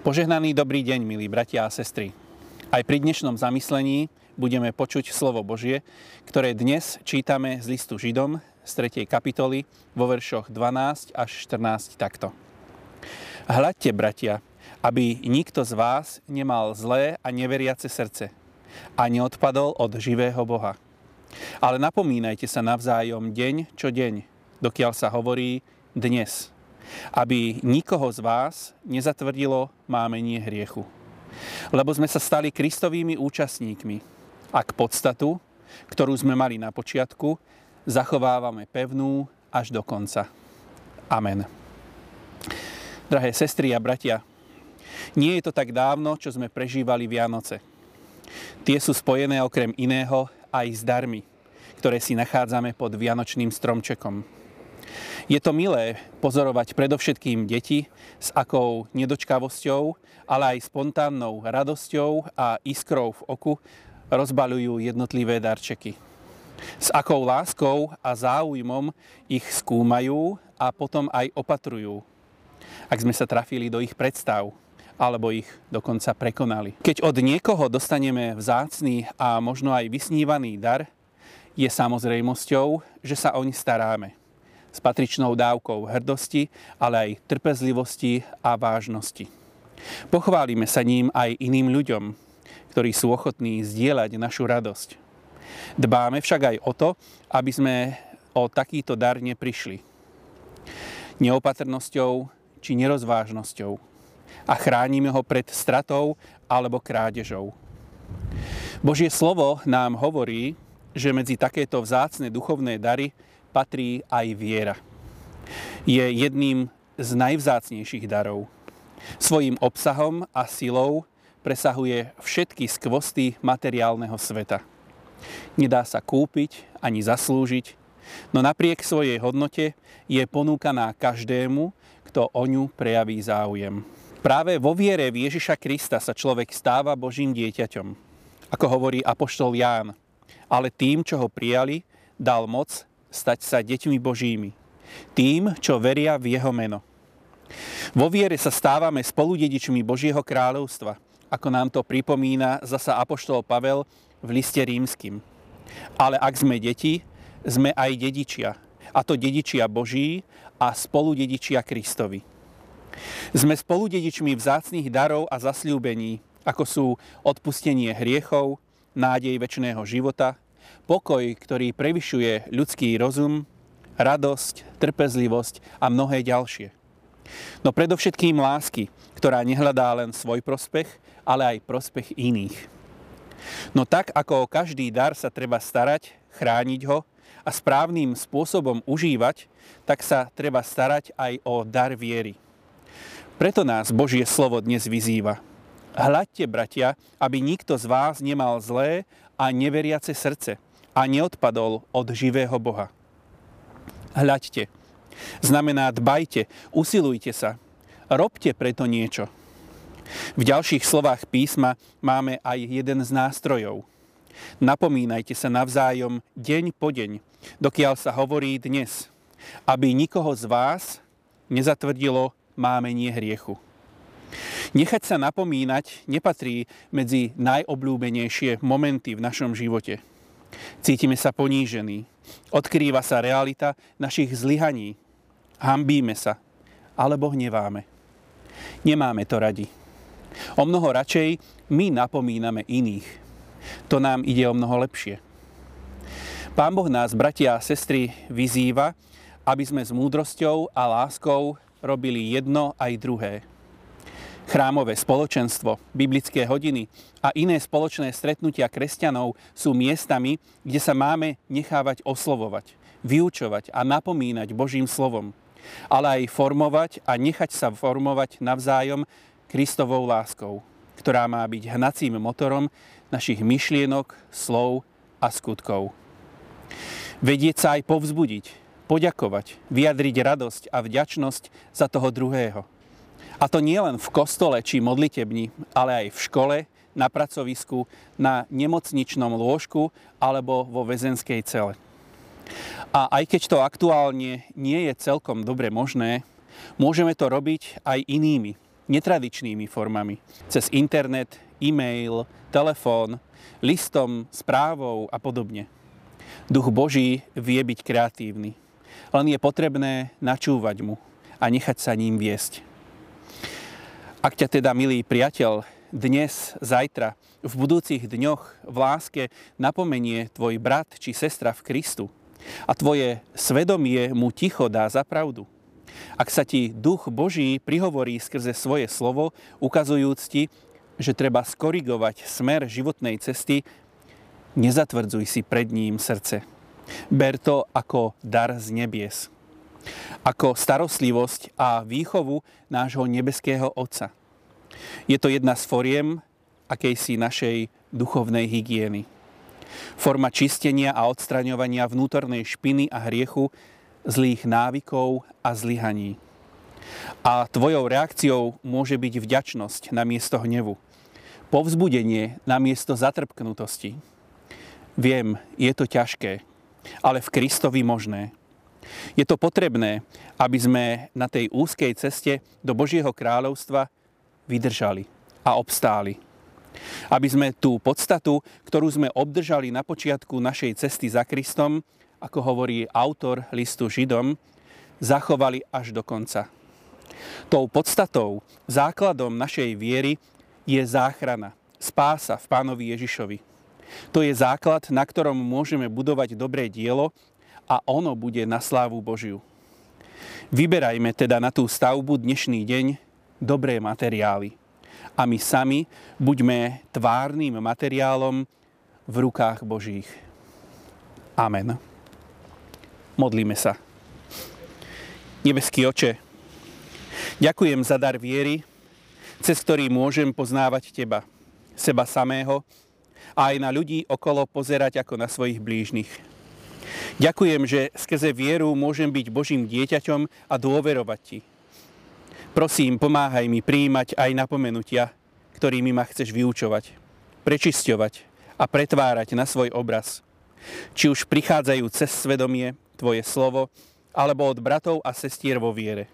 Požehnaný dobrý deň, milí bratia a sestry. Aj pri dnešnom zamyslení budeme počuť slovo Božie, ktoré dnes čítame z listu Židom z 3. kapitoly vo veršoch 12 až 14 takto. Hľadte, bratia, aby nikto z vás nemal zlé a neveriace srdce a neodpadol od živého Boha. Ale napomínajte sa navzájom deň čo deň, dokiaľ sa hovorí dnes, aby nikoho z vás nezatvrdilo mámenie hriechu. Lebo sme sa stali Kristovými účastníkmi. Ak podstatu, ktorú sme mali na počiatku, zachovávame pevnú až do konca. Amen. Drahé sestry a bratia, nie je to tak dávno, čo sme prežívali Vianoce. Tie sú spojené okrem iného aj s darmi, ktoré si nachádzame pod vianočným stromčekom. Je to milé pozorovať predovšetkým deti, s akou nedočkavosťou, ale aj spontánnou radosťou a iskrou v oku rozbaľujú jednotlivé darčeky. S akou láskou a záujmom ich skúmajú a potom aj opatrujú, ak sme sa trafili do ich predstav, alebo ich dokonca prekonali. Keď od niekoho dostaneme vzácny a možno aj vysnívaný dar, je samozrejmosťou, že sa oň staráme. S patričnou dávkou hrdosti, ale aj trpezlivosti a vážnosti. Pochválime sa ním aj iným ľuďom, ktorí sú ochotní zdieľať našu radosť. Dbáme však aj o to, aby sme o takýto dar neprišli neopatrnosťou či nerozvážnosťou a chránime ho pred stratou alebo krádežou. Božie slovo nám hovorí, že medzi takéto vzácne duchovné dary patrí aj viera. Je jedným z najvzácnejších darov. Svojím obsahom a silou presahuje všetky skvosty materiálneho sveta. Nedá sa kúpiť ani zaslúžiť, no napriek svojej hodnote je ponúkaná každému, kto o ňu prejaví záujem. Práve vo viere v Ježiša Krista sa človek stáva Božím dieťaťom. Ako hovorí apoštol Ján, ale tým, čo ho prijali, dal moc stať sa deťmi Božími, tým, čo veria v jeho meno. Vo viere sa stávame spoludedičmi Božieho kráľovstva, ako nám to pripomína zasa apoštol Pavel v liste rímskym. Ale ak sme deti, sme aj dedičia, a to dedičia Boží a spoludedičia Kristovi. Sme spoludedičmi vzácnych darov a zasľúbení, ako sú odpustenie hriechov, nádej večného života, pokoj, ktorý prevyšuje ľudský rozum, radosť, trpezlivosť a mnohé ďalšie. No predovšetkým lásky, ktorá nehľadá len svoj prospech, ale aj prospech iných. No tak, ako o každý dar sa treba starať, chrániť ho a správnym spôsobom užívať, tak sa treba starať aj o dar viery. Preto nás Božie slovo dnes vyzýva. Hľadte, bratia, aby nikto z vás nemal zlé a neveriace srdce a neodpadol od živého Boha. Hľadte. Znamená dbajte, usilujte sa. Robte preto niečo. V ďalších slovách písma máme aj jeden z nástrojov. Napomínajte sa navzájom deň po deň, dokiaľ sa hovorí dnes, aby nikoho z vás nezatvrdilo mámenie hriechu. Nechať sa napomínať nepatrí medzi najobľúbenejšie momenty v našom živote. Cítime sa ponížení, odkrýva sa realita našich zlyhaní, hanbíme sa alebo hneváme. Nemáme to radi. O mnoho radšej my napomíname iných. To nám ide o mnoho lepšie. Pán Boh nás, bratia a sestry, vyzýva, aby sme s múdrosťou a láskou robili jedno aj druhé. Chrámové spoločenstvo, biblické hodiny a iné spoločné stretnutia kresťanov sú miestami, kde sa máme nechávať oslovovať, vyučovať a napomínať Božím slovom, ale aj formovať a nechať sa formovať navzájom Kristovou láskou, ktorá má byť hnacím motorom našich myšlienok, slov a skutkov. Vedieť sa aj povzbudiť, poďakovať, vyjadriť radosť a vďačnosť za toho druhého. A to nie len v kostole či modlitebni, ale aj v škole, na pracovisku, na nemocničnom lôžku alebo vo väzenskej cele. A aj keď to aktuálne nie je celkom dobre možné, môžeme to robiť aj inými, netradičnými formami. Cez internet, e-mail, telefón, listom, správou a podobne. Duch Boží vie byť kreatívny. Len je potrebné načúvať mu a nechať sa ním viesť. Ak ťa teda, milý priateľ, dnes, zajtra, v budúcich dňoch v láske napomenie tvoj brat či sestra v Kristu a tvoje svedomie mu ticho dá za pravdu, ak sa ti Duch Boží prihovorí skrze svoje slovo, ukazujúc ti, že treba skorigovať smer životnej cesty, nezatvrdzuj si pred ním srdce. Ber to ako dar z nebies, ako starostlivosť a výchovu nášho nebeského Otca. Je to jedna z foriem akejsi našej duchovnej hygieny. Forma čistenia a odstraňovania vnútornej špiny a hriechu, zlých návykov a zlyhaní. A tvojou reakciou môže byť vďačnosť namiesto hnevu, povzbudenie namiesto zatrpknutosti. Viem, je to ťažké, ale v Kristovi možné. Je to potrebné, aby sme na tej úzkej ceste do Božieho kráľovstva vydržali a obstáli. Aby sme tú podstatu, ktorú sme obdržali na počiatku našej cesty za Kristom, ako hovorí autor listu Židom, zachovali až do konca. Tou podstatou, základom našej viery je záchrana, spása v Pánovi Ježišovi. To je základ, na ktorom môžeme budovať dobré dielo, a ono bude na slávu Božiu. Vyberajme teda na tú stavbu dnešný deň dobré materiály. A my sami buďme tvárnym materiálom v rukách Božích. Amen. Modlíme sa. Nebeský Oče, ďakujem za dar viery, cez ktorý môžem poznávať Teba, seba samého a aj na ľudí okolo pozerať ako na svojich blížnych. Ďakujem, že skrze vieru môžem byť Božím dieťaťom a dôverovať Ti. Prosím, pomáhaj mi prijímať aj napomenutia, ktorými ma chceš vyučovať, prečisťovať a pretvárať na svoj obraz. Či už prichádzajú cez svedomie, Tvoje slovo, alebo od bratov a sestier vo viere.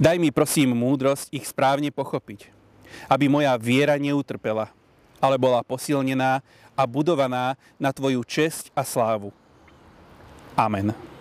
Daj mi, prosím, múdrosť ich správne pochopiť, aby moja viera neutrpela, ale bola posilnená a budovaná na Tvoju česť a slávu. Amen.